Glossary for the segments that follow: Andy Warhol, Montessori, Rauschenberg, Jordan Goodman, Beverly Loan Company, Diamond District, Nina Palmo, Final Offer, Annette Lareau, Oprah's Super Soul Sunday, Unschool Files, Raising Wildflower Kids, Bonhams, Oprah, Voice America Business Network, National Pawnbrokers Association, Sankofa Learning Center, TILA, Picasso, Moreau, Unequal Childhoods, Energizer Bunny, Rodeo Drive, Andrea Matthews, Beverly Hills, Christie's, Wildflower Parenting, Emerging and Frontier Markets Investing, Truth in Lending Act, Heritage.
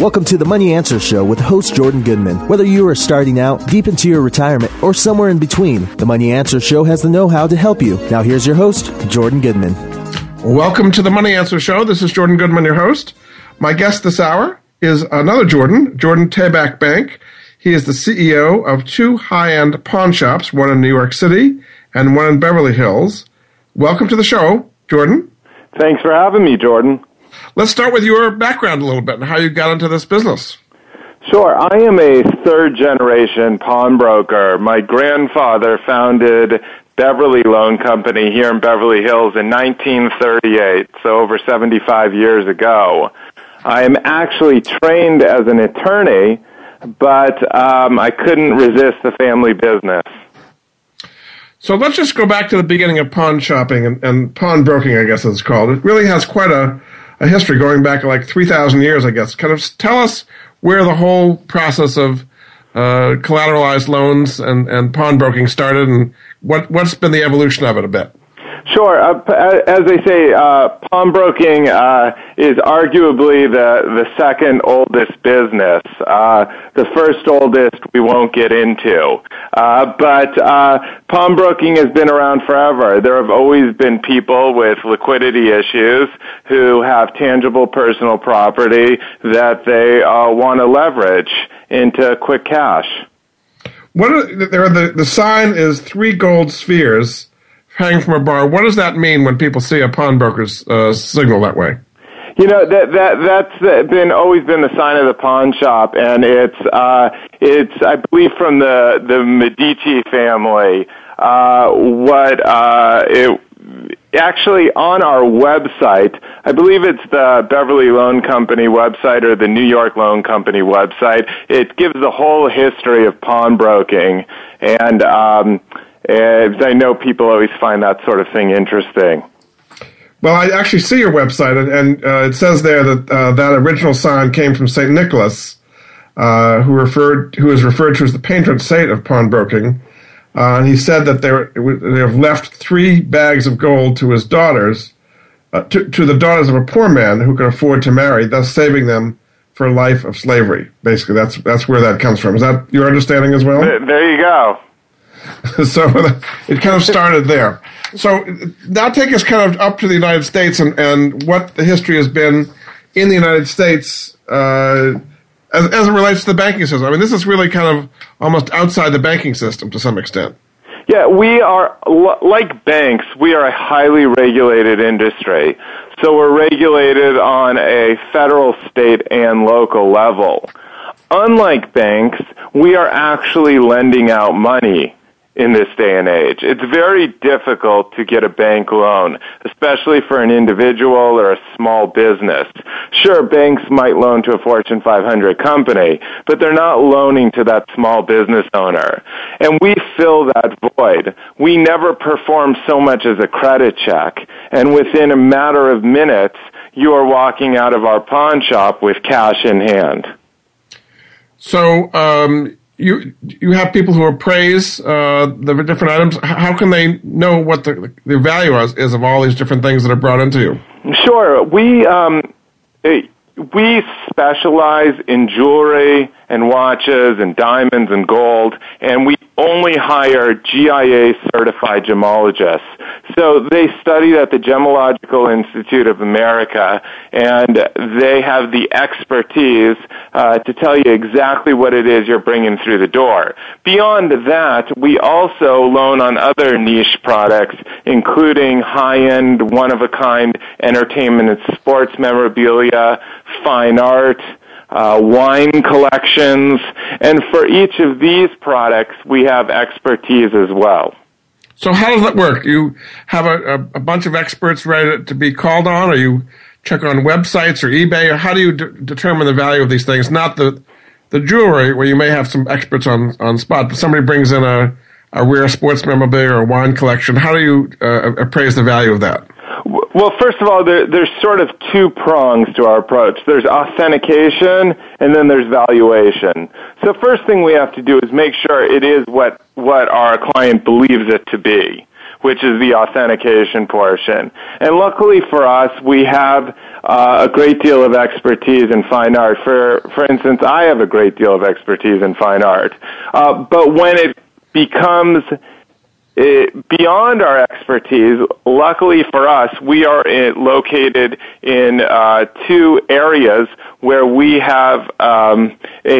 Welcome to the Money Answer Show with host Jordan Goodman. Whether you are starting out, deep into your retirement, or somewhere in between, the Money Answer Show has the know-how to help you. Now here's your host, Jordan Goodman. Welcome to the Money Answer Show. This is Jordan Goodman, your host. My guest this hour is another Jordan, Jordan Tabach-Bank. He is the CEO of two high-end pawn shops, one in New York City and one in Beverly Hills. Welcome to the show, Jordan. Thanks for having me, Jordan. Let's start with your background a little bit and how you got into this business. Sure. I am a third-generation pawnbroker. My grandfather founded Beverly Loan Company here in Beverly Hills in 1938, so over 75 years ago. I am actually trained as an attorney, but I couldn't resist the family business. So let's just go back to the beginning of pawn shopping and pawnbroking, I guess it's called. It really has quite a history going back like 3,000 years, I guess. Kind of tell us where the whole process of collateralized loans and pawnbroking started and what's been the evolution of it a bit. Sure. As they say, pawnbroking is arguably the second oldest business. The first oldest we won't get into. But pawnbroking has been around forever. There have always been people with liquidity issues who have tangible personal property that they want to leverage into quick cash. The sign is three gold spheres hanging from a bar. What does that mean when people see a pawnbroker's signal that way? You know, that's always been the sign of the pawn shop, and it's I believe from the Medici family. Actually, on our website, I believe it's the Beverly Loan Company website or the New York Loan Company website. It gives the whole history of pawnbroking, and I know people always find that sort of thing interesting. Well, I actually see your website, and it says there that that original sign came from St. Nicholas, who is referred to as the patron saint of pawnbroking. And he said that they have left three bags of gold to his daughters, to the daughters of a poor man who could afford to marry, thus saving them for a life of slavery. Basically, that's where that comes from. Is that your understanding as well? There you go. So it kind of started there. So now take us kind of up to the United States and what the history has been in the United States as it relates to the banking system. I mean, this is really kind of almost outside the banking system to some extent. Yeah, we are, like banks, we are a highly regulated industry. So we're regulated on a federal, state, and local level. Unlike banks, we are actually lending out money in this day and age. It's very difficult to get a bank loan, especially for an individual or a small business. Sure, banks might loan to a Fortune 500 company, but they're not loaning to that small business owner. And we fill that void. We never perform so much as a credit check. And within a matter of minutes, you are walking out of our pawn shop with cash in hand. So, You have people who appraise the different items. How can they know what the value is of all these different things that are brought into you? Sure. We specialize in jewelry and watches and diamonds and gold, and we only hire GIA-certified gemologists. So they studied at the Gemological Institute of America, and they have the expertise to tell you exactly what it is you're bringing through the door. Beyond that, we also loan on other niche products, including high-end, one-of-a-kind entertainment and sports memorabilia, fine art, wine collections, and for each of these products, we have expertise as well. So how does that work? You have a bunch of experts ready to be called on, or you check on websites or eBay, or how do you determine the value of these things? Not the jewelry, where you may have some experts on spot, but somebody brings in a rare sports memorabilia or wine collection? How do you appraise the value of that? Well, first of all, there's sort of two prongs to our approach. There's authentication, and then there's valuation. So first thing we have to do is make sure it is what our client believes it to be, which is the authentication portion. And luckily for us, we have a great deal of expertise in fine art. For instance, I have a great deal of expertise in fine art. But when it becomes beyond our expertise, luckily for us, we are located in two areas where we have a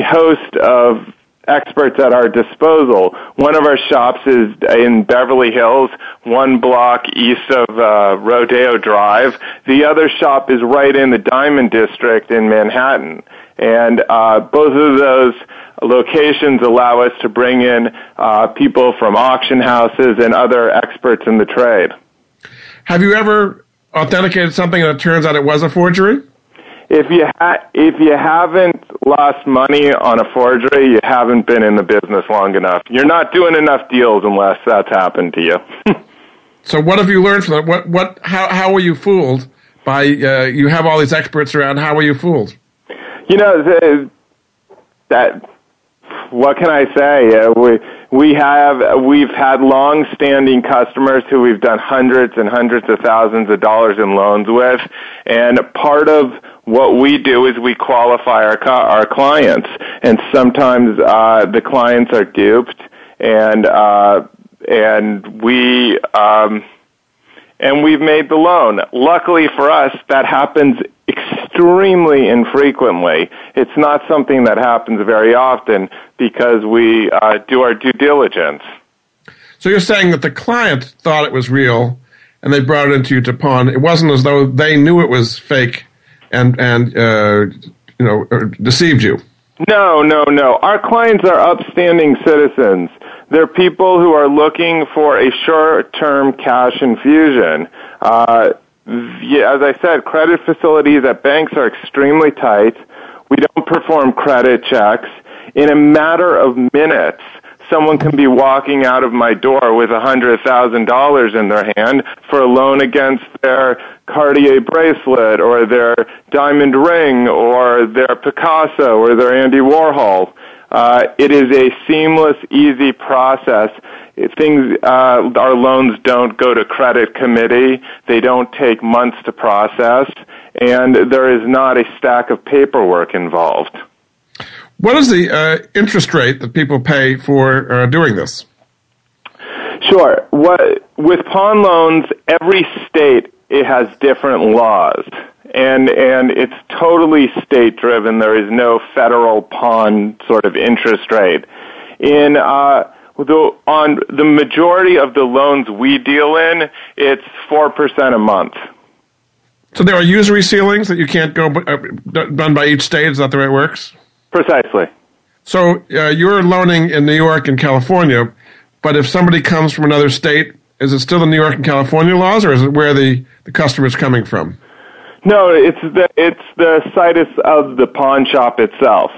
host of experts at our disposal. One of our shops is in Beverly Hills, one block east of Rodeo Drive. The other shop is right in the Diamond District in Manhattan. And both of those locations allow us to bring in people from auction houses and other experts in the trade. Have you ever authenticated something and it turns out it was a forgery? If you haven't lost money on a forgery, you haven't been in the business long enough. You're not doing enough deals unless that's happened to you. So what have you learned from that? How were you fooled by you have all these experts around? How were you fooled? You know, what can I say? We've had long-standing customers who we've done hundreds and hundreds of thousands of dollars in loans with, and part of what we do is we qualify our clients, and sometimes the clients are duped, and we've made the loan. Luckily for us, that happens extremely infrequently. It's not something that happens very often because we do our due diligence. So you're saying that the client thought it was real and they brought it into you to pawn. It wasn't as though they knew it was fake and deceived you. No. Our clients are upstanding citizens. They're people who are looking for a short-term cash infusion. As I said, credit facilities at banks are extremely tight. We don't perform credit checks. In a matter of minutes, someone can be walking out of my door with $100,000 in their hand for a loan against their Cartier bracelet or their diamond ring or their Picasso or their Andy Warhol. It is a seamless, easy process. Our loans don't go to credit committee. They don't take months to process, and there is not a stack of paperwork involved. What is the interest rate that people pay for doing this? Sure. With pawn loans, every state it has different laws, and it's totally state-driven. There is no federal pawn sort of interest rate. On the majority of the loans we deal in, it's 4% a month. So there are usury ceilings that you can't go done by each state. Is that the way it works? Precisely. So you're loaning in New York and California, but if somebody comes from another state, is it still the New York and California laws, or is it where the customer is coming from? No, it's the situs of the pawn shop itself.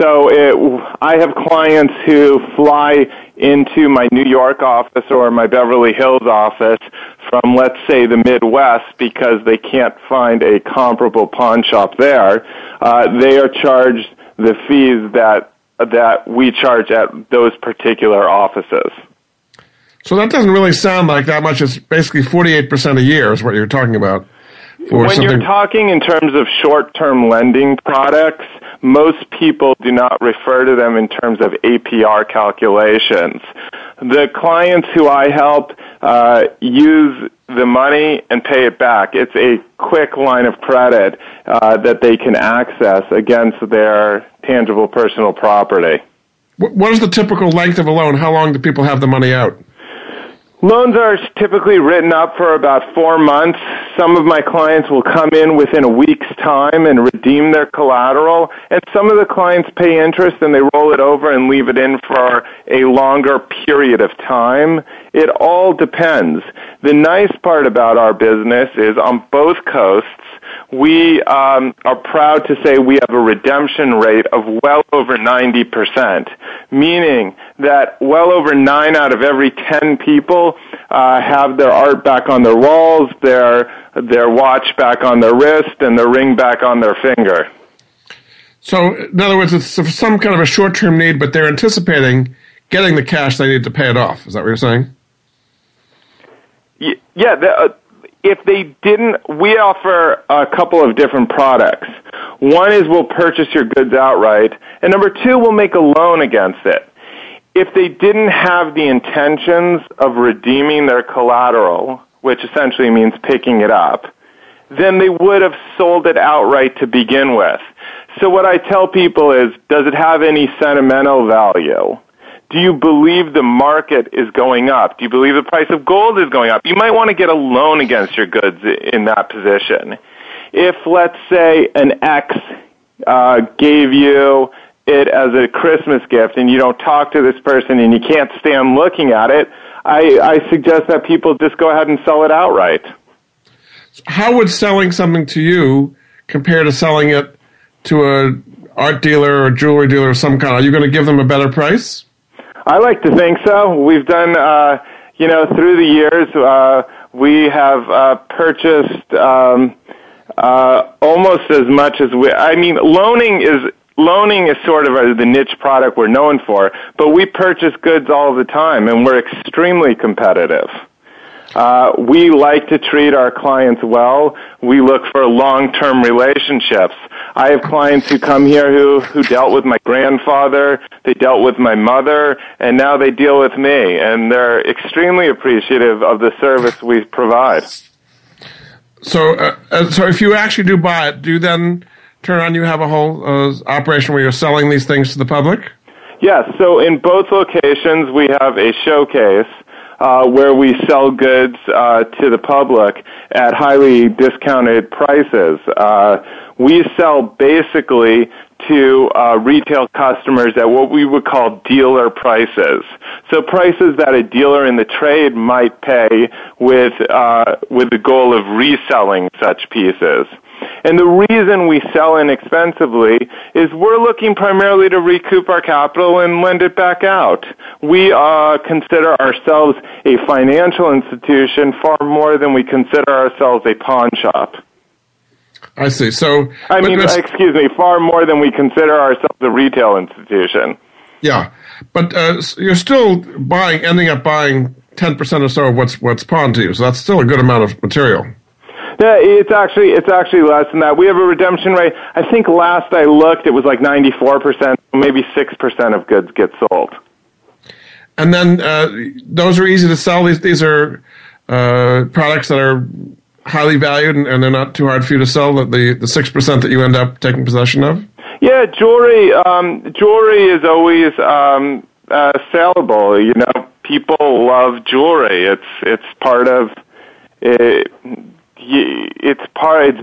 So I have clients who fly into my New York office or my Beverly Hills office from, let's say, the Midwest because they can't find a comparable pawn shop there. They are charged the fees that we charge at those particular offices. So that doesn't really sound like that much. It's basically 48% a year is what you're talking about. When you're talking in terms of short-term lending products, most people do not refer to them in terms of APR calculations. The clients who I help use the money and pay it back. It's a quick line of credit that they can access against their tangible personal property. What is the typical length of a loan? How long do people have the money out? Loans are typically written up for about 4 months. Some of my clients will come in within a week's time and redeem their collateral, and some of the clients pay interest and they roll it over and leave it in for a longer period of time. It all depends. The nice part about our business is on both coasts, we are proud to say we have a redemption rate of well over 90%, meaning that well over 9 out of every 10 people have their art back on their walls, their watch back on their wrist, and their ring back on their finger. So, in other words, it's some kind of a short-term need, but they're anticipating getting the cash they need to pay it off. Is that what you're saying? Yeah. If they didn't, we offer a couple of different products. One is we'll purchase your goods outright, and number two, we'll make a loan against it. If they didn't have the intentions of redeeming their collateral, which essentially means picking it up, then they would have sold it outright to begin with. So what I tell people is, does it have any sentimental value? Do you believe the market is going up? Do you believe the price of gold is going up? You might want to get a loan against your goods in that position. If, let's say, an ex gave you it as a Christmas gift and you don't talk to this person and you can't stand looking at it, I suggest that people just go ahead and sell it outright. How would selling something to you compare to selling it to an art dealer or jewelry dealer of some kind? Are you going to give them a better price? I like to think so. We've done, through the years, we have purchased almost as much as we. I mean, loaning is sort of the niche product we're known for, but we purchase goods all the time, and we're extremely competitive. We like to treat our clients well. We look for long-term relationships. I have clients who come here who dealt with my grandfather, they dealt with my mother, and now they deal with me, and they're extremely appreciative of the service we provide. So if you actually do buy it, do you then turn on, you have a whole operation where you're selling these things to the public? Yes. So in both locations, we have a showcase where we sell goods to the public at highly discounted prices. We sell basically to retail customers at what we would call dealer prices. So prices that a dealer in the trade might pay with the goal of reselling such pieces. And the reason we sell inexpensively is we're looking primarily to recoup our capital and lend it back out. We consider ourselves a financial institution far more than we consider ourselves a pawn shop. I see. So I mean, excuse me, far more than we consider ourselves a retail institution. Yeah, but you're still ending up buying 10% or so of what's pawned to you. So that's still a good amount of material. Yeah, it's actually less than that. We have a redemption rate. I think last I looked, it was like 94%, maybe 6% of goods get sold. And then those are easy to sell. These are products that are highly valued, and they're not too hard for you to sell. The 6% that you end up taking possession of. Yeah, jewelry is always saleable. You know, people love jewelry. It's part of it. It's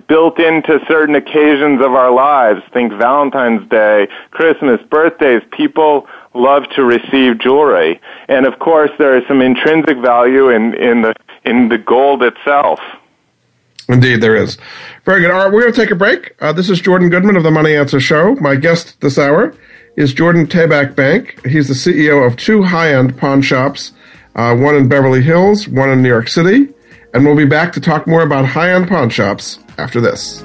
built into certain occasions of our lives. Think Valentine's Day, Christmas, birthdays. People love to receive jewelry, and of course, there is some intrinsic value in the gold itself. Indeed, there is. Very good. All right, we're going to take a break. This is Jordan Goodman of the Money Answer Show. My guest this hour is Jordan Tabach-Bank. He's the CEO of two high-end pawn shops, one in Beverly Hills, one in New York City. And we'll be back to talk more about high-end pawn shops after this.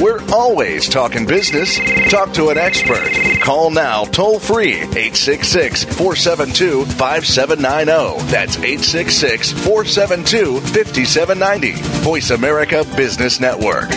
We're always talking business. Talk to an expert. Call now toll-free 866-472-5790. That's 866-472-5790. Voice America Business Network.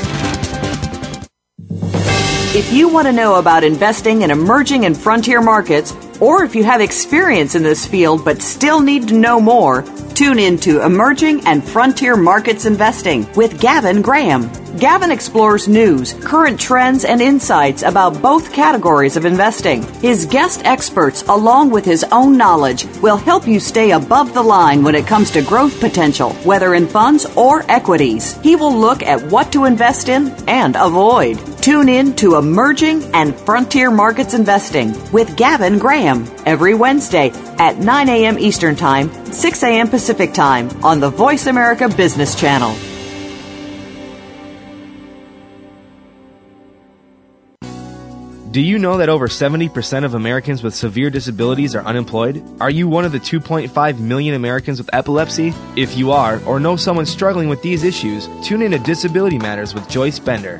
If you want to know about investing in emerging and frontier markets, or if you have experience in this field but still need to know more, Tune in to Emerging and Frontier Markets Investing with Gavin Graham. Gavin explores news, current trends, and insights about both categories of investing. His guest experts, along with his own knowledge, will help you stay above the line when it comes to growth potential, whether in funds or equities. He will look at what to invest in and avoid. Tune in to Emerging and Frontier Markets Investing with Gavin Graham every Wednesday at 9 a.m. Eastern Time, 6 a.m. Pacific Time on the Voice America Business Channel. Do you know that over 70% of Americans with severe disabilities are unemployed? Are you one of the 2.5 million Americans with epilepsy? If you are, or know someone struggling with these issues, tune in to Disability Matters with Joyce Bender.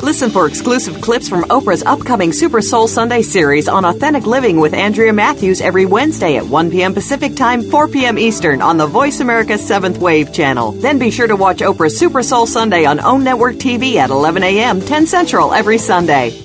Listen for exclusive clips from Oprah's upcoming Super Soul Sunday series on authentic living with Andrea Matthews every Wednesday at 1 p.m. Pacific Time, 4 p.m. Eastern on the Voice America 7th Wave channel. Then be sure to watch Oprah's Super Soul Sunday on OWN Network TV at 11 a.m., 10 Central every Sunday.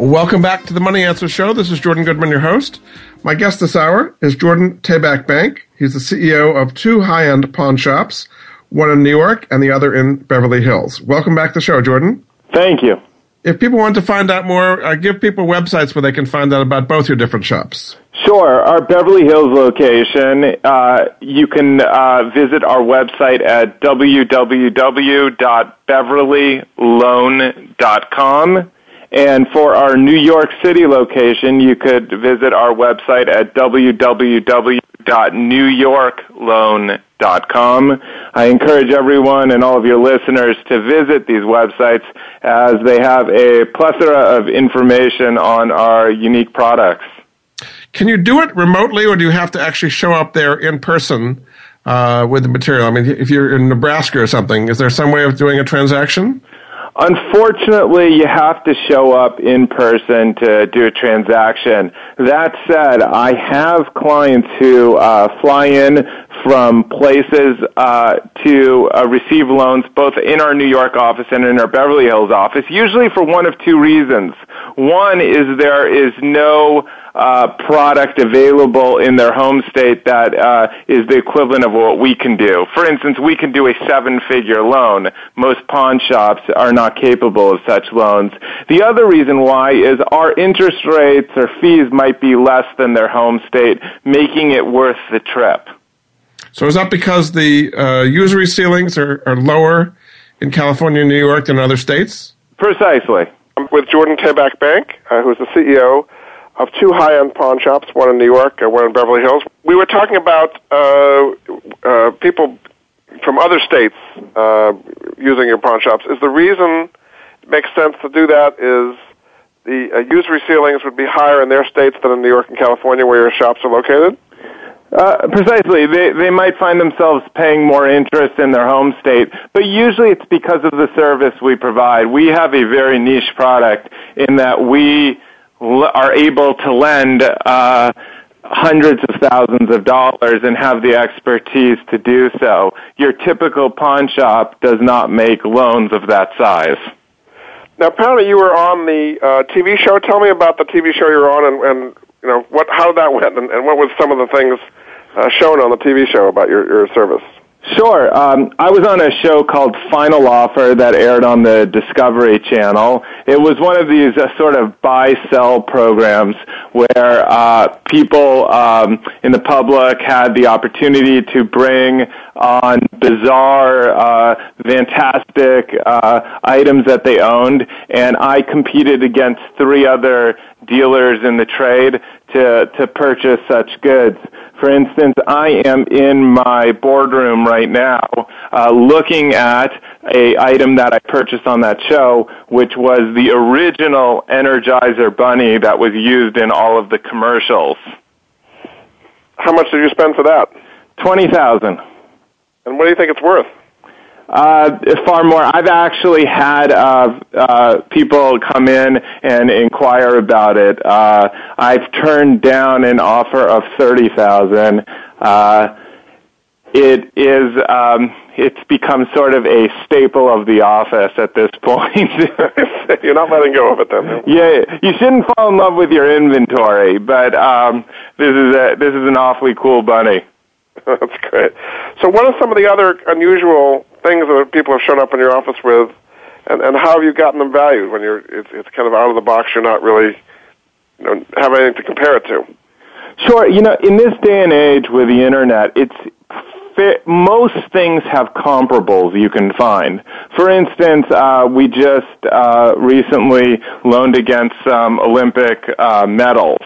Welcome back to the Money Answer Show. This is Jordan Goodman, your host. My guest this hour is Jordan Tabach-Bank. He's the CEO of two high-end pawn shops, one in New York and the other in Beverly Hills. Welcome back to the show, Jordan. Thank you. If people want to find out more, give people websites where they can find out about both your different shops. Sure. Our Beverly Hills location, you can visit our website at www.beverlyloan.com. And for our New York City location, you could visit our website at www.newyorkloan.com. I encourage everyone and all of your listeners to visit these websites as they have a plethora of information on our unique products. Can you do it remotely, or do you have to actually show up there in person with the material? I mean, if you're in Nebraska or something, is there some way of doing a transaction? Unfortunately, you have to show up in person to do a transaction. That said, I have clients who fly in from places to receive loans, both in our New York office and in our Beverly Hills office, usually for one of two reasons. One is there is no product available in their home state that is the equivalent of what we can do. For instance, we can do a seven-figure loan. Most pawn shops are not capable of such loans. The other reason why is our interest rates or fees might be less than their home state, making it worth the trip. So is that because the usury ceilings are lower in California and New York than other states? Precisely. I'm with Jordan Tabach-Bank, who is the CEO of two high-end pawn shops, one in New York and one in Beverly Hills. We were talking about people from other states using your pawn shops. Is the reason it makes sense to do that is the usury ceilings would be higher in their states than in New York and California where your shops are located? Precisely. They might find themselves paying more interest in their home state, but usually it's because of the service we provide. We have a very niche product in that we are able to lend hundreds of thousands of dollars and have the expertise to do so. Your typical pawn shop does not make loans of that size. Now, Patty, you were on the TV show. Tell me about the TV show you were on, and you know what, how that went, and what was some of the things shown on the TV show about your service. Sure. I was on a show called Final Offer that aired on the Discovery Channel. It was one of these sort of buy-sell programs where people in the public had the opportunity to bring on bizarre, fantastic items that they owned, and I competed against three other dealers in the trade to purchase such goods. For instance, I am in my boardroom right now looking at a item that I purchased on that show, which was the original Energizer Bunny that was used in all of the commercials. How much did you spend for that? $20,000. And what do you think it's worth? Far more. I've actually had people come in and inquire about it. I've turned down an offer of $30,000. It is. It's become sort of a staple of the office at this point. You're not letting go of it, then. Yeah, you shouldn't fall in love with your inventory, but this is an awfully cool bunny. That's great. So what are some of the other unusual things that people have shown up in your office with, and how have you gotten them valued when it's kind of out of the box, you're not really, you know, have anything to compare it to? Sure. You know, in this day and age with the Internet, most things have comparables you can find. For instance, we just recently loaned against some Olympic medals.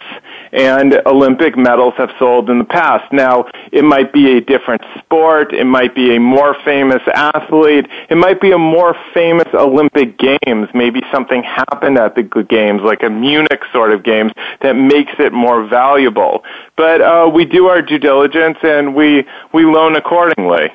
And Olympic medals have sold in the past. Now, it might be a different sport. It might be a more famous athlete. It might be a more famous Olympic Games. Maybe something happened at the Games, like a Munich sort of Games, that makes it more valuable. But we do our due diligence, and we loan accordingly.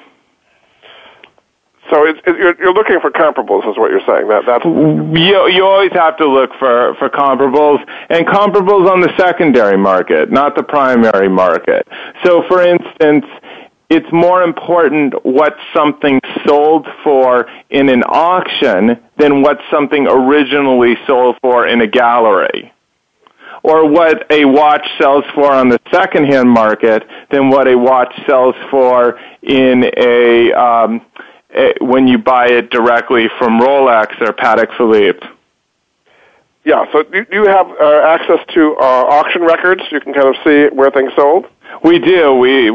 So you're looking for comparables, is what you're saying. That's you always have to look for comparables, and comparables on the secondary market, not the primary market. So, for instance, it's more important what something sold for in an auction than what something originally sold for in a gallery, or what a watch sells for on the secondhand market than what a watch sells for in a when you buy it directly from Rolex or Patek Philippe. Yeah, so do you have access to auction records? You can kind of see where things sold? We do. We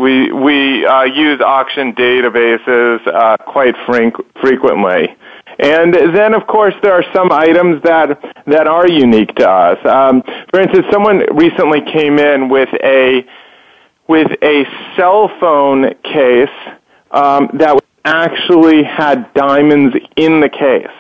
use auction databases quite frequently. And then, of course, there are some items that are unique to us. For instance, someone recently came in with a cell phone case that was actually had diamonds in the case,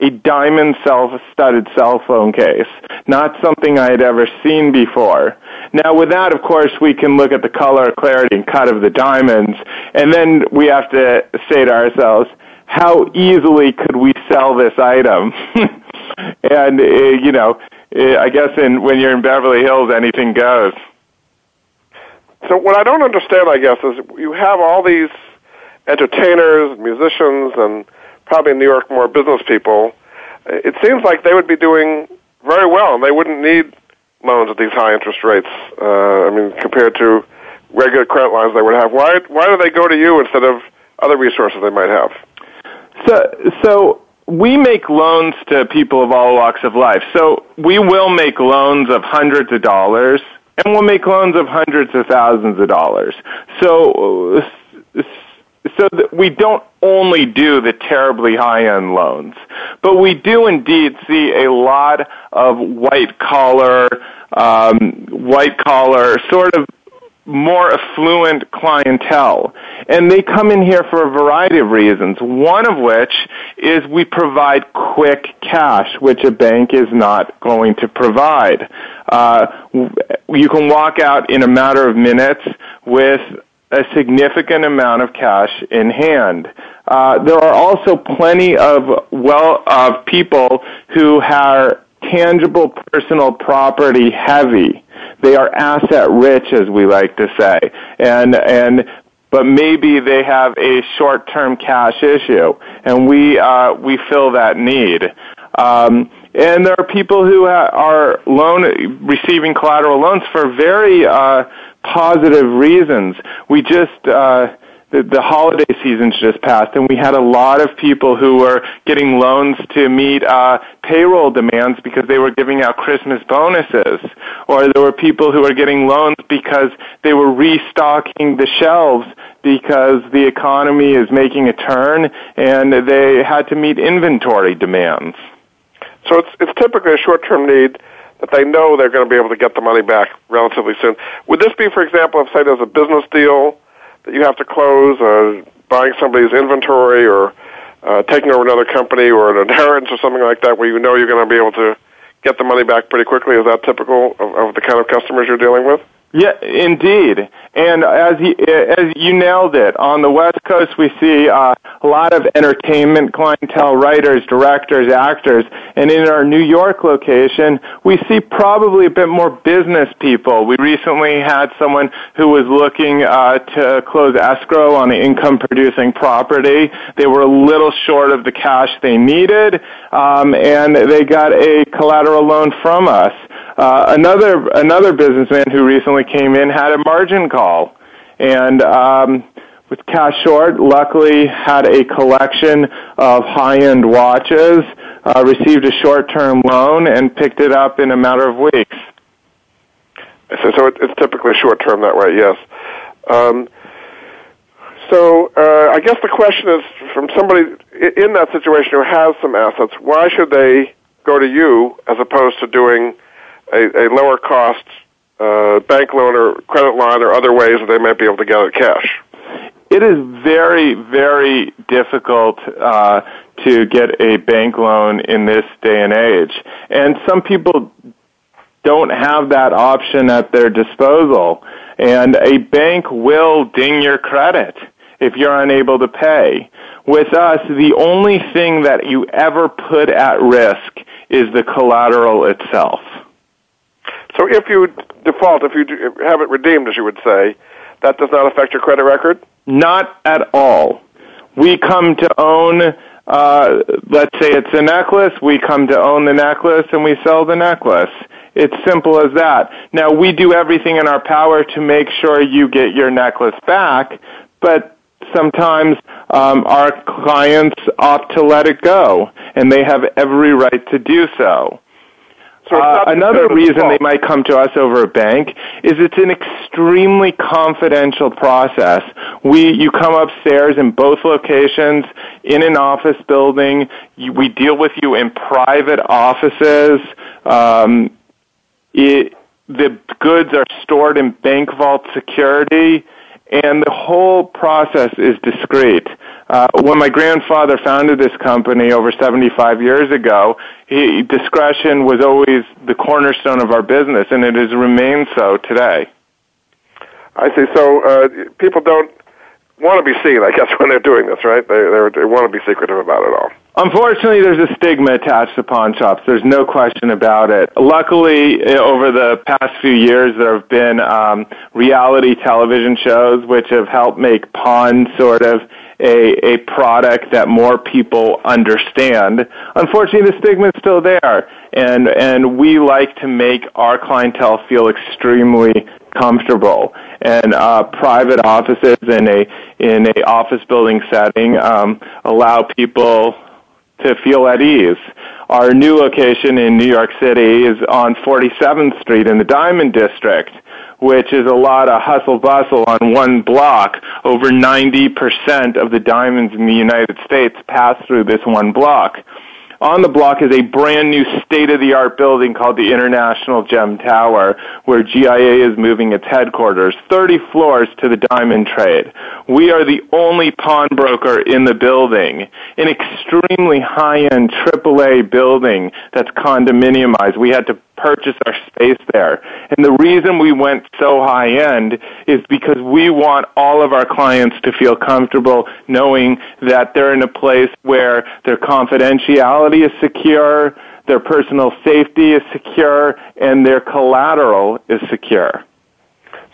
a diamond self-studded cell phone case, not something I had ever seen before. Now, with that, of course, we can look at the color, clarity, and cut of the diamonds, and then we have to say to ourselves, how easily could we sell this item? And, you know, I guess when you're in Beverly Hills, anything goes. So what I don't understand, I guess, is you have all these entertainers, musicians, and probably in New York more business people. It seems like they would be doing very well, and they wouldn't need loans at these high interest rates. I mean, compared to regular credit lines they would have. Why do they go to you instead of other resources they might have? So we make loans to people of all walks of life. So we will make loans of hundreds of dollars, and we'll make loans of hundreds of thousands of dollars. So we don't only do the terribly high-end loans, but we do indeed see a lot of white-collar, sort of more affluent clientele. And they come in here for a variety of reasons, one of which is we provide quick cash, which a bank is not going to provide. You can walk out in a matter of minutes with a significant amount of cash in hand. There are also plenty of people who are tangible personal property heavy. They are asset rich, as we like to say, but maybe they have a short term cash issue, and we fill that need. And there are people who are receiving collateral loans for very positive reasons. We just the holiday season's just passed, and we had a lot of people who were getting loans to meet payroll demands because they were giving out Christmas bonuses, or there were people who were getting loans because they were restocking the shelves because the economy is making a turn, and they had to meet inventory demands. So it's typically a short-term need that they know they're going to be able to get the money back relatively soon. Would this be, for example, if, say, there's a business deal that you have to close, buying somebody's inventory or taking over another company or an inheritance or something like that, where you know you're going to be able to get the money back pretty quickly? Is that typical of the kind of customers you're dealing with? Yeah, indeed. And as you nailed it, on the West Coast we see a lot of entertainment clientele, writers, directors, actors, and in our New York location we see probably a bit more business people. We recently had someone who was looking to close escrow on an income-producing property. They were a little short of the cash they needed, and they got a collateral loan from us. Another businessman who recently came in had a margin call, and with cash short, luckily had a collection of high-end watches, received a short-term loan, and picked it up in a matter of weeks. So it's typically short-term that way, yes. So I guess the question is, from somebody in that situation who has some assets, why should they go to you as opposed to doing a lower cost bank loan or credit line or other ways that they might be able to get it cash? It is very, very difficult to get a bank loan in this day and age. And some people don't have that option at their disposal. And a bank will ding your credit if you're unable to pay. With us, the only thing that you ever put at risk is the collateral itself. So if you default, if you have it redeemed, as you would say, that does not affect your credit record? Not at all. We come to own, let's say it's a necklace, we come to own the necklace and we sell the necklace. It's simple as that. Now, we do everything in our power to make sure you get your necklace back, but sometimes our clients opt to let it go, and they have every right to do so. Another reason they might come to us over a bank is it's an extremely confidential process. You come upstairs in both locations, in an office building. We deal with you in private offices. The goods are stored in bank vault security, and the whole process is discreet. When my grandfather founded this company over 75 years ago, discretion was always the cornerstone of our business, and it has remained so today. I see. So people don't want to be seen, I guess, when they're doing this, right? They want to be secretive about it all. Unfortunately, there's a stigma attached to pawn shops. There's no question about it. Luckily, over the past few years, there have been reality television shows which have helped make pawn sort of a product that more people understand. Unfortunately, the stigma is still there, and we like to make our clientele feel extremely comfortable. And private offices in a office building setting allow people to feel at ease. Our new location in New York City is on 47th Street in the Diamond District, which is a lot of hustle-bustle on one block. Over 90% of the diamonds in the United States pass through this one block. On the block is a brand-new state-of-the-art building called the International Gem Tower, where GIA is moving its headquarters, 30 floors to the diamond trade. We are the only pawnbroker in the building, an extremely high-end AAA building that's condominiumized. We had to purchase our space there. And the reason we went so high-end is because we want all of our clients to feel comfortable knowing that they're in a place where their confidentiality is secure, their personal safety is secure, and their collateral is secure.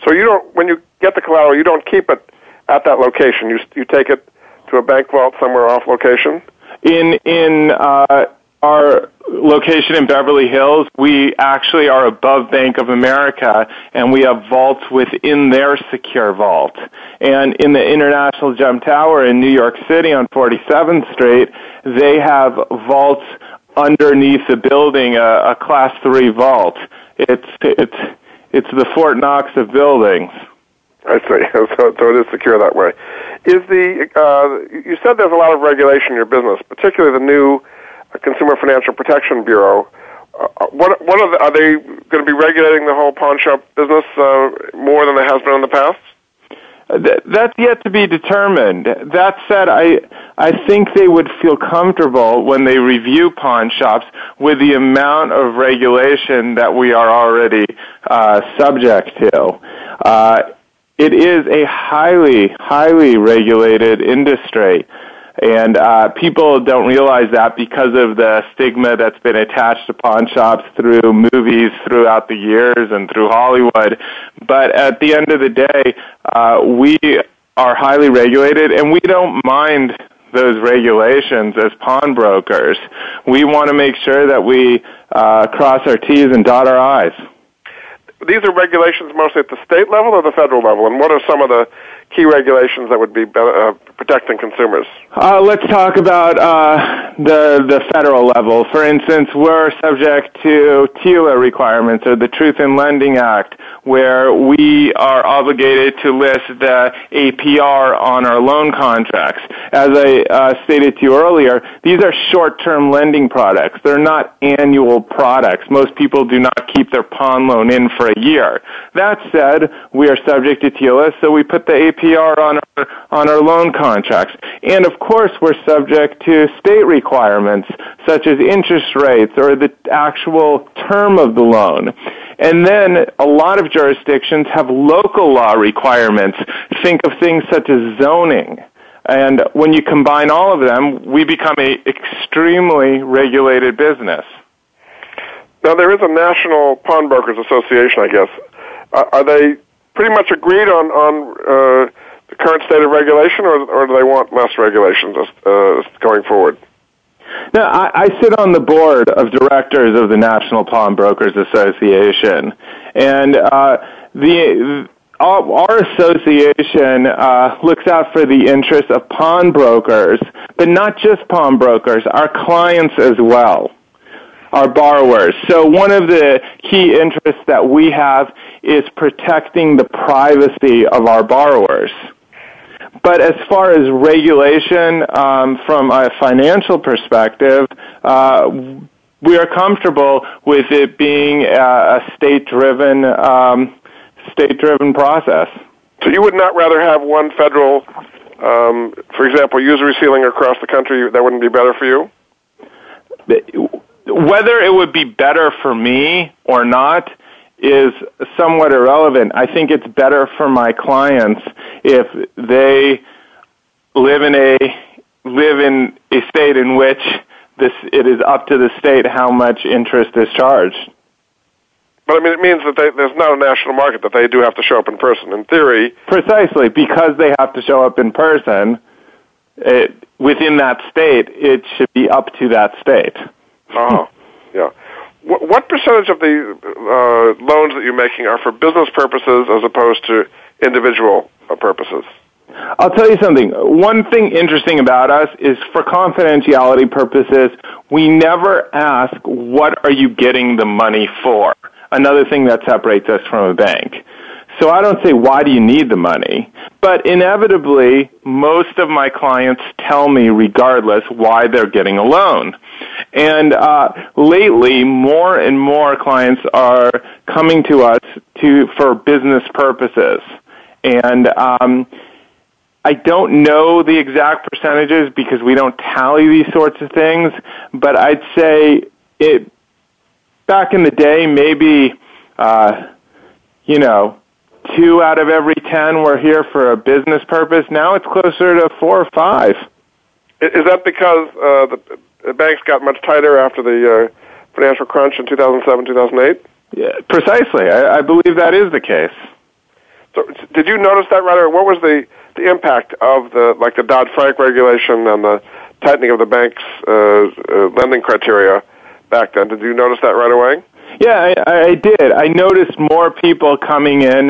So when you get the collateral, you don't keep it at that location. You take it to a bank vault somewhere off location? In Our location in Beverly Hills, we actually are above Bank of America, and we have vaults within their secure vault. And in the International Gem Tower in New York City on 47th Street, they have vaults underneath the building, a Class 3 vault. It's the Fort Knox of buildings. I see. So it is secure that way. You said there's a lot of regulation in your business, particularly the new Consumer Financial Protection Bureau. Are they going to be regulating the whole pawn shop business more than it has been in the past? That's yet to be determined. That said, I think they would feel comfortable when they review pawn shops with the amount of regulation that we are already subject to. It is a highly, highly regulated industry. And people don't realize that because of the stigma that's been attached to pawn shops through movies throughout the years and through Hollywood. But at the end of the day, we are highly regulated, and we don't mind those regulations as pawnbrokers. We want to make sure that we cross our T's and dot our I's. These are regulations mostly at the state level or the federal level, and what are some of the key regulations that would be protecting consumers? Let's talk about the federal level. For instance, we're subject to TILA requirements, or the Truth in Lending Act, where we are obligated to list the APR on our loan contracts. As I stated to you earlier, these are short-term lending products. They're not annual products. Most people do not keep their pawn loan in for a year. That said, we are subject to TILA, so we put the APR on our loan contracts. And of course, we're subject to state requirements, such as interest rates or the actual term of the loan. And then a lot of jurisdictions have local law requirements. Think of things such as zoning. And when you combine all of them, we become an extremely regulated business. Now, there is a National Pawnbrokers Association, I guess. Are they pretty much agreed on the current state of regulation, or do they want less regulations going forward? Now, I sit on the board of directors of the National Pawnbrokers Association, and our association looks out for the interests of pawnbrokers, but not just pawnbrokers, our clients as well, our borrowers. So one of the key interests that we have is protecting the privacy of our borrowers. But as far as regulation from a financial perspective, we are comfortable with it being a state-driven process. So you would not rather have one federal, for example, usury ceiling across the country? That wouldn't be better for you? Whether it would be better for me or not is somewhat irrelevant. I think it's better for my clients if they live in a state in which it is up to the state how much interest is charged. But I mean, it means that there's not a national market, that they do have to show up in person. In theory, precisely because they have to show up in person within that state, it should be up to that state. Oh, yeah. What percentage of the loans that you're making are for business purposes as opposed to individual purposes? I'll tell you something. One thing interesting about us is, for confidentiality purposes, we never ask, what are you getting the money for? Another thing that separates us from a bank. So I don't say, why do you need the money? But inevitably, most of my clients tell me, regardless, why they're getting a loan. And lately, more and more clients are coming to us for business purposes. And I don't know the exact percentages because we don't tally these sorts of things, but I'd say back in the day, maybe, 2 out of every 10 were here for a business purpose. Now it's closer to 4 or 5. Is that because the banks got much tighter after the financial crunch in 2007, 2008? Yeah, precisely. I believe that is the case. So, did you notice that, what was the impact of the Dodd-Frank regulation and the tightening of the bank's lending criteria back then. Did you notice that right away? Yeah, I did. I noticed more people coming in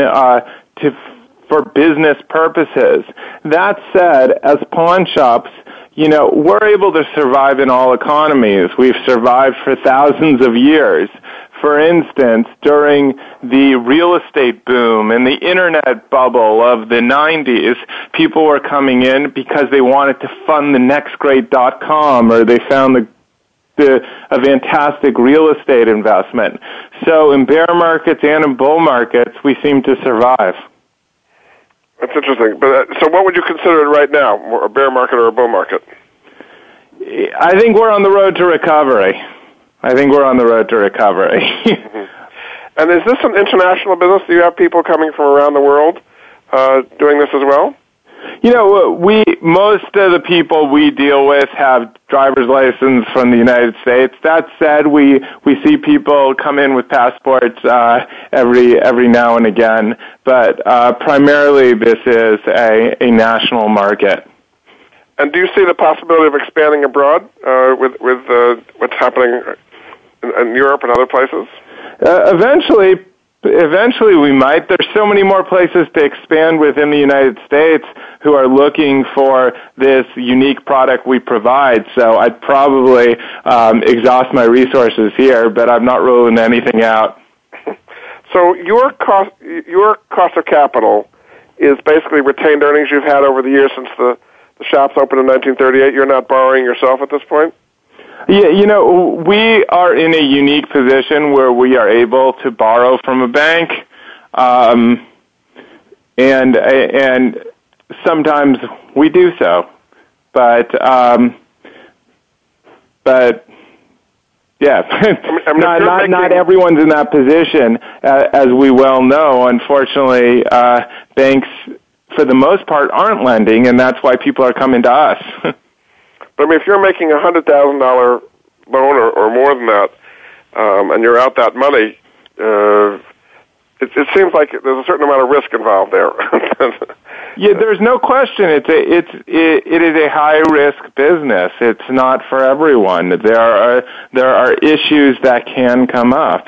for business purposes. That said, as pawn shops, you know, we're able to survive in all economies. We've survived for thousands of years. For instance, during the real estate boom and the internet bubble of the 90s, people were coming in because they wanted to fund the next great .com, or they found a fantastic real estate investment. So in bear markets and in bull markets, we seem to survive. That's interesting. But so what would you consider it right now, a bear market or a bull market? I think we're on the road to recovery. And is this an international business? Do you have people coming from around the world doing this as well? You know, most of the people we deal with have driver's license from the United States. That said, we see people come in with passports every now and again, but primarily this is a national market. And do you see the possibility of expanding abroad with what's happening in Europe and other places? Eventually we might. There's so many more places to expand within the United States who are looking for this unique product we provide. So I'd probably exhaust my resources here, but I'm not ruling anything out. So your cost of capital is basically retained earnings you've had over the years since the shops opened in 1938. You're not borrowing yourself at this point? Yeah, you know, we are in a unique position where we are able to borrow from a bank, and sometimes we do so, but yeah, not everyone's in that position, as we well know. Unfortunately, banks, for the most part, aren't lending, and that's why people are coming to us. But I mean, if you're making a $100,000 loan or more than that, and you're out that money, it seems like there's a certain amount of risk involved there. Yeah, there's no question. It is a high risk business. It's not for everyone. There are issues that can come up.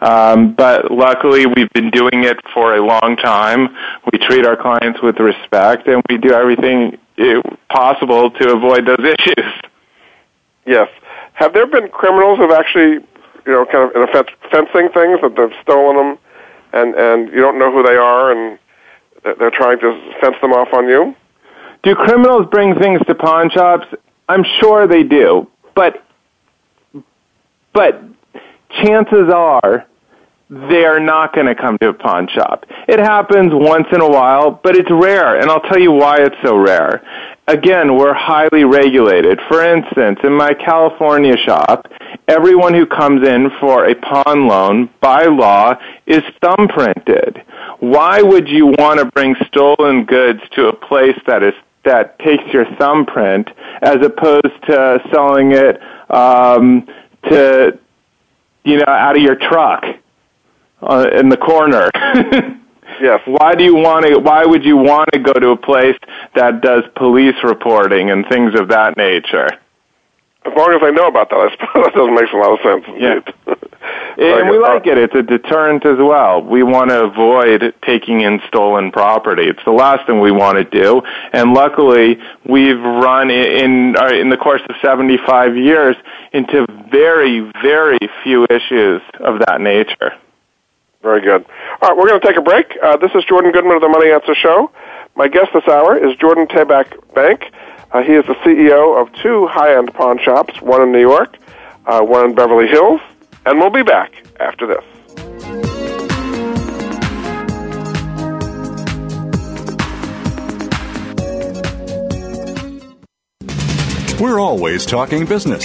But luckily, we've been doing it for a long time. We treat our clients with respect, and we do everything possible to avoid those issues. Yes. Have there been criminals who've actually, you know, kind of in effect fencing things, that they've stolen them, and you don't know who they are, and they're trying to fence them off on you? Do criminals bring things to pawn shops? I'm sure they do, but chances are they're not going to come to a pawn shop. It happens once in a while, but it's rare, and I'll tell you why it's so rare. Again, we're highly regulated. For instance, in my California shop, everyone who comes in for a pawn loan, by law, is thumbprinted. Why would you want to bring stolen goods to a place that takes your thumbprint, as opposed to selling it to, you know, out of your truck? In the corner. Yes. Why would you want to go to a place that does police reporting and things of that nature? As long as I know about that, I suppose that doesn't make a lot of sense. Yeah. And we like it. It's a deterrent as well. We want to avoid taking in stolen property. It's the last thing we want to do. And luckily, we've run in the course of 75 years into very, very few issues of that nature. Very good. All right, we're going to take a break. This is Jordan Goodman of the Money Answer Show. My guest this hour is Jordan Tabach-Bank. He is the CEO of two high-end pawn shops, one in New York, one in Beverly Hills, and we'll be back after this. We're always talking business.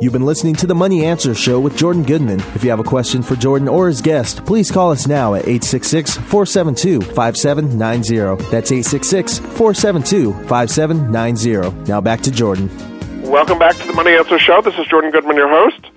You've been listening to The Money Answer Show with Jordan Goodman. If you have a question for Jordan or his guest, please call us now at 866-472-5790. That's 866-472-5790. Now back to Jordan. Welcome back to The Money Answer Show. This is Jordan Goodman, your host.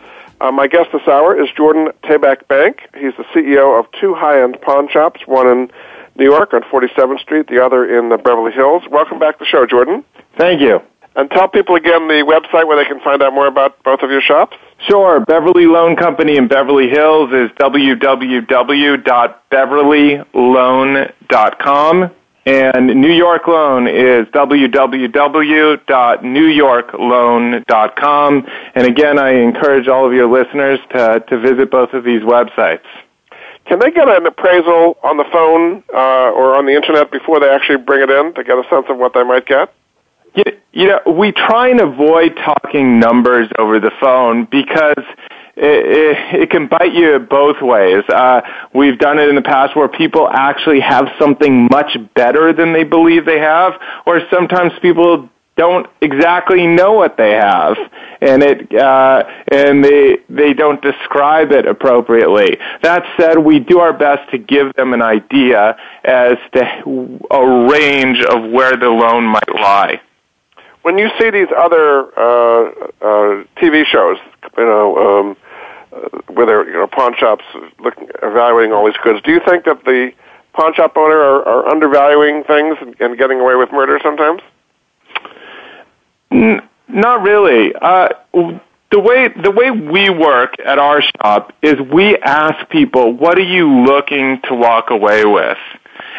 My guest this hour is Jordan Tabach-Bank. He's the CEO of two high-end pawn shops, one in New York on 47th Street, the other in the Beverly Hills. Welcome back to the show, Jordan. Thank you. And tell people again the website where they can find out more about both of your shops. Sure. Beverly Loan Company in Beverly Hills is www.beverlyloan.com. And New York Loan is www.newyorkloan.com. And again, I encourage all of your listeners to visit both of these websites. Can they get an appraisal on the phone or on the Internet before they actually bring it in to get a sense of what they might get? You know, we try and avoid talking numbers over the phone because it can bite you both ways. We've done it in the past where people actually have something much better than they believe they have, or sometimes people don't exactly know what they have, and they don't describe it appropriately. That said, we do our best to give them an idea as to a range of where the loan might lie. When you see these other TV shows, where they're pawn shops evaluating all these goods, do you think that the pawn shop owner are undervaluing things and getting away with murder sometimes? Not really. The way we work at our shop is we ask people, "What are you looking to walk away with?"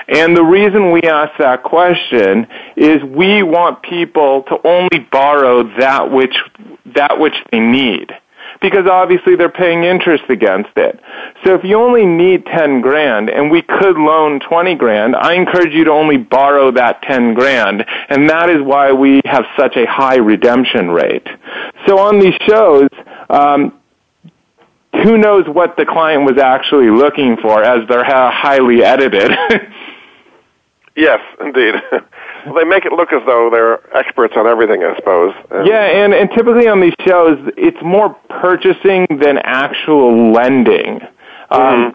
And the reason we ask that question is we want people to only borrow that which they need, because obviously they're paying interest against it. So if you only need $10,000 and we could loan $20,000, I encourage you to only borrow that $10,000, and that is why we have such a high redemption rate. So on these shows, who knows what the client was actually looking for, as they're highly edited. Yes, indeed. Well, they make it look as though they're experts on everything, I suppose. And typically on these shows, it's more purchasing than actual lending. Mm-hmm.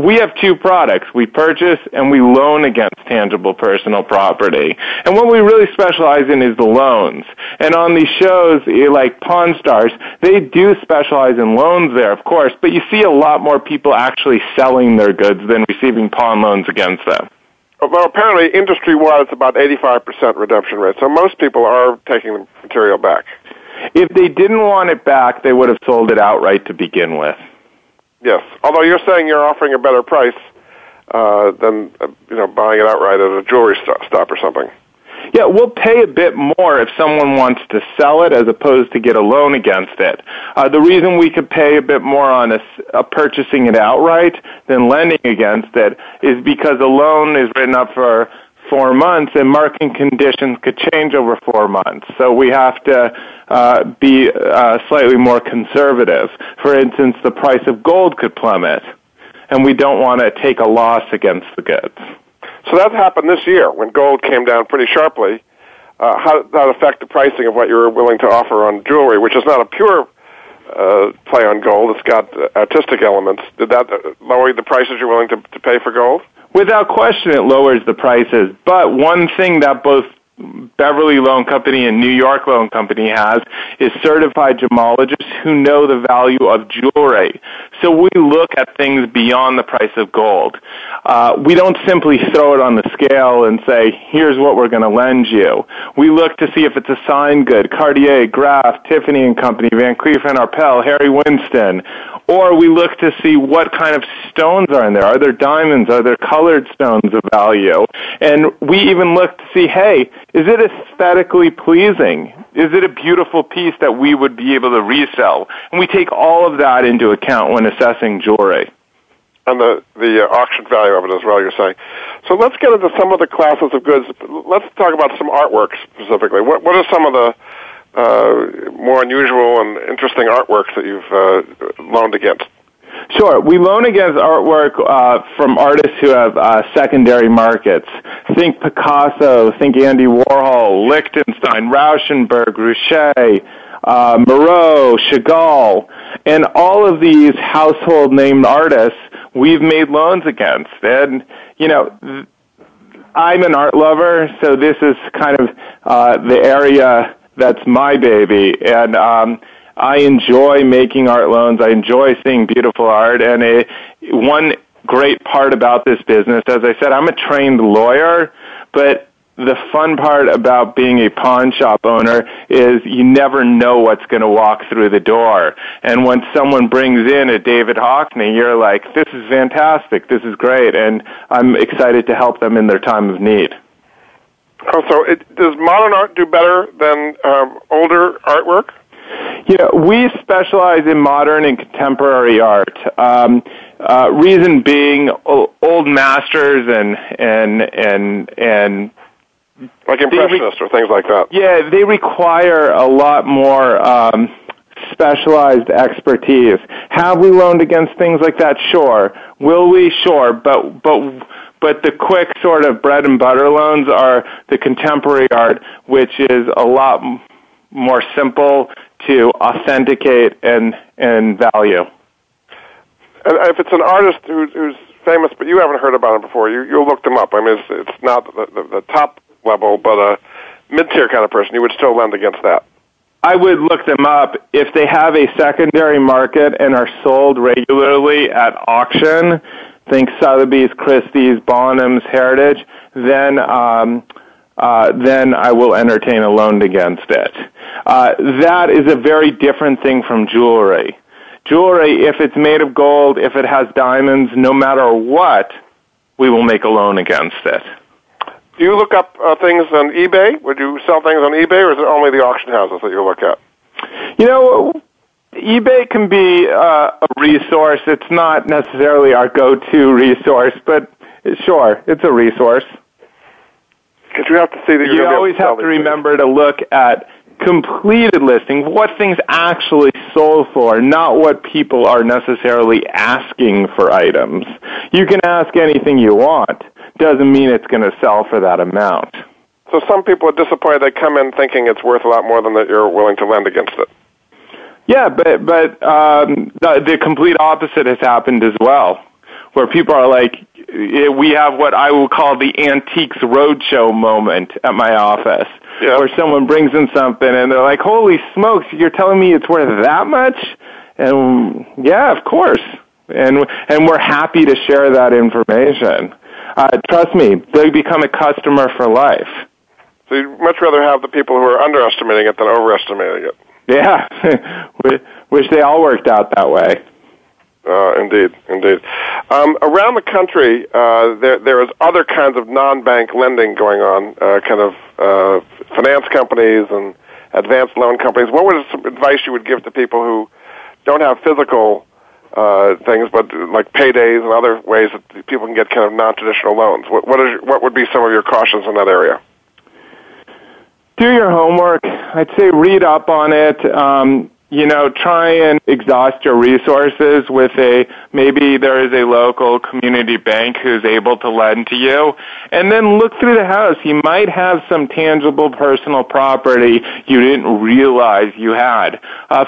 We have two products. We purchase and we loan against tangible personal property. And what we really specialize in is the loans. And on these shows, like Pawn Stars, they do specialize in loans there, of course, but you see a lot more people actually selling their goods than receiving pawn loans against them. Well, apparently, industry-wide, it's about 85% redemption rate, so most people are taking the material back. If they didn't want it back, they would have sold it outright to begin with. Yes, although you're saying you're offering a better price than buying it outright at a jewelry stop or something. Yeah, we'll pay a bit more if someone wants to sell it as opposed to get a loan against it. The reason we could pay a bit more on purchasing it outright than lending against it is because a loan is written up for 4 months, and market conditions could change over 4 months. So we have to be slightly more conservative. For instance, the price of gold could plummet, and we don't want to take a loss against the goods. So that happened this year when gold came down pretty sharply. How did that affect the pricing of what you were willing to offer on jewelry, which is not a pure play on gold? It's got artistic elements. Did that lower the prices you're willing to pay for gold? Without question, it lowers the prices. But one thing that both Beverly Loan Company and New York Loan Company has is certified gemologists who know the value of jewelry. So we look at things beyond the price of gold. We don't simply throw it on the scale and say, here's what we're going to lend you. We look to see if it's a signed good, Cartier, Graff, Tiffany & Company, Van Cleef & Arpels, Harry Winston. Or we look to see what kind of stones are in there. Are there diamonds? Are there colored stones of value? And we even look to see, hey, is it aesthetically pleasing? Is it a beautiful piece that we would be able to resell? And we take all of that into account when assessing jewelry. And the auction value of it as well, you're saying. So let's get into some of the classes of goods. Let's talk about some artwork specifically. What are some of the more unusual and interesting artworks that you've loaned against? Sure. We loan against artwork from artists who have secondary markets. Think Picasso, think Andy Warhol, Lichtenstein, Rauschenberg, Rouchet, Moreau, Chagall, and all of these household named artists we've made loans against. And, you know, I'm an art lover, so this is kind of the area that's my baby. And I enjoy making art loans. I enjoy seeing beautiful art. And one great part about this business, as I said, I'm a trained lawyer, but the fun part about being a pawn shop owner is you never know what's going to walk through the door. And when someone brings in a David Hockney, you're like, this is fantastic, this is great, and I'm excited to help them in their time of need. Oh, so does modern art do better than older artwork? Yeah, we specialize in modern and contemporary art. Reason being, old masters and like impressionists or things like that. Yeah, they require a lot more specialized expertise. Have we loaned against things like that? Sure. Will we? Sure. But the quick sort of bread and butter loans are the contemporary art, which is a lot more simple to authenticate and value. And if it's an artist who's famous, but you haven't heard about him before, you'll look them up. I mean, it's not the top level, but a mid-tier kind of person, you would still lend against that. I would look them up if they have a secondary market and are sold regularly at auction. Think Sotheby's, Christie's, Bonhams, Heritage. Then I will entertain a loan against it. That is a very different thing from jewelry. Jewelry, if it's made of gold, if it has diamonds, no matter what, we will make a loan against it. Do you look up things on eBay? Would you sell things on eBay, or is it only the auction houses that you look at? You know, eBay can be a resource. It's not necessarily our go-to resource, but sure, it's a resource. Because you have to see that you always have to remember to look at completed listings, what things actually sold for, not what people are necessarily asking for items. You can ask anything you want. Doesn't mean it's going to sell for that amount. So some people are disappointed. They come in thinking it's worth a lot more than that you're willing to lend against it. Yeah, but the complete opposite has happened as well, where people are like, we have what I will call the Antiques Roadshow moment at my office, yep, where someone brings in something and they're like, holy smokes, you're telling me it's worth that much? And yeah, of course. And we're happy to share that information. Trust me, they become a customer for life. So you'd much rather have the people who are underestimating it than overestimating it. Yeah. Wish they all worked out that way. Indeed. Around the country, there is other kinds of non-bank lending going on, finance companies and advanced loan companies. What would some advice you would give to people who don't have physical things, but like paydays and other ways that people can get kind of non-traditional loans. What would be some of your cautions in that area? Do your homework. I'd say read up on it. Try and exhaust your resources with maybe there is a local community bank who's able to lend to you. And then look through the house. You might have some tangible personal property you didn't realize you had.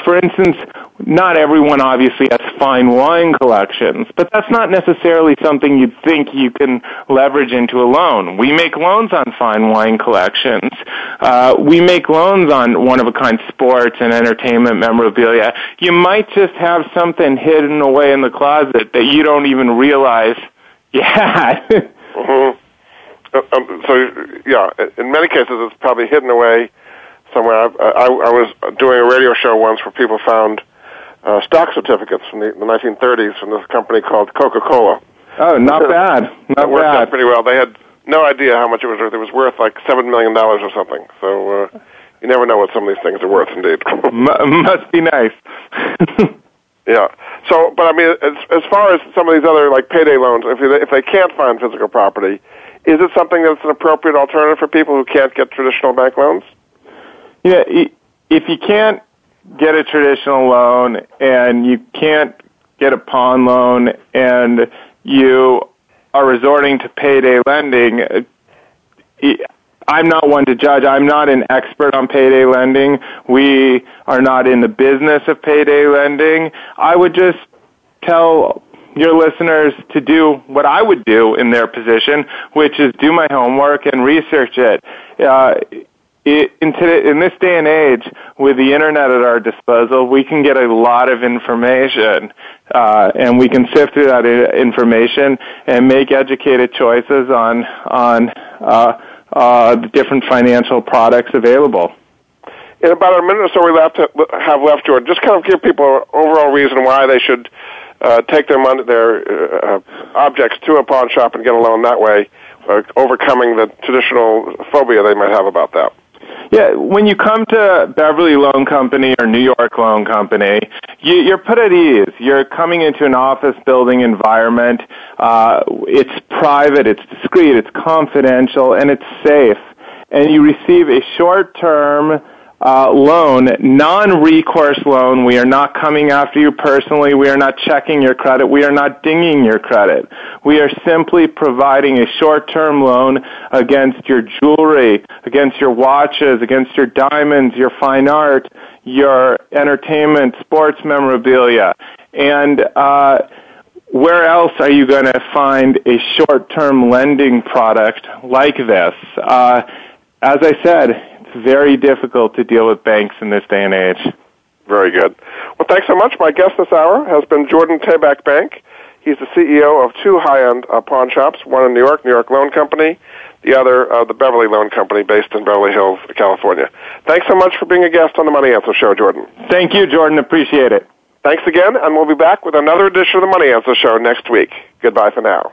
For instance, not everyone obviously has fine wine collections, but that's not necessarily something you'd think you can leverage into a loan. We make loans on fine wine collections. We make loans on one-of-a-kind sports and entertainment memorabilia. You might just have something hidden away in the closet that you don't even realize you had. Mm-hmm. In many cases it's probably hidden away somewhere. I was doing a radio show once where people found stock certificates from the 1930s from this company called Coca-Cola. Oh, not bad. It worked out pretty well. They had no idea how much it was worth. It was worth like $7 million or something. So you never know what some of these things are worth, indeed. Must be nice. Yeah. So, but I mean, as far as some of these other like payday loans, if they can't find physical property, is it something that's an appropriate alternative for people who can't get traditional bank loans? Yeah. If you can't get a traditional loan and you can't get a pawn loan and you are resorting to payday lending, I'm not one to judge. I'm not an expert on payday lending. We are not in the business of payday lending. I would just tell your listeners to do what I would do in their position, which is do my homework and research it. In this day and age, with the internet at our disposal, we can get a lot of information, and we can sift through that information and make educated choices on the different financial products available. In about a minute or so we have left, Jordan, just kind of give people an overall reason why they should take their objects to a pawn shop and get a loan that way, overcoming the traditional phobia they might have about that. Yeah, when you come to Beverly Loan Company or New York Loan Company, you're put at ease. You're coming into an office building environment. It's private, it's discreet, it's confidential, and it's safe. And you receive a short-term loan, non-recourse loan. We are not coming after you personally. We are not checking your credit. We are not dinging your credit. We are simply providing a short-term loan against your jewelry, against your watches, against your diamonds, your fine art, your entertainment, sports memorabilia. And where else are you going to find a short-term lending product like this? As I said, it's very difficult to deal with banks in this day and age. Very good. Well, thanks so much. My guest this hour has been Jordan Tabach-Bank. He's the CEO of two high-end pawn shops, one in New York Loan Company, the other, the Beverly Loan Company, based in Beverly Hills, California. Thanks so much for being a guest on the Money Answer Show, Jordan. Thank you, Jordan. Appreciate it. Thanks again, and we'll be back with another edition of the Money Answer Show next week. Goodbye for now.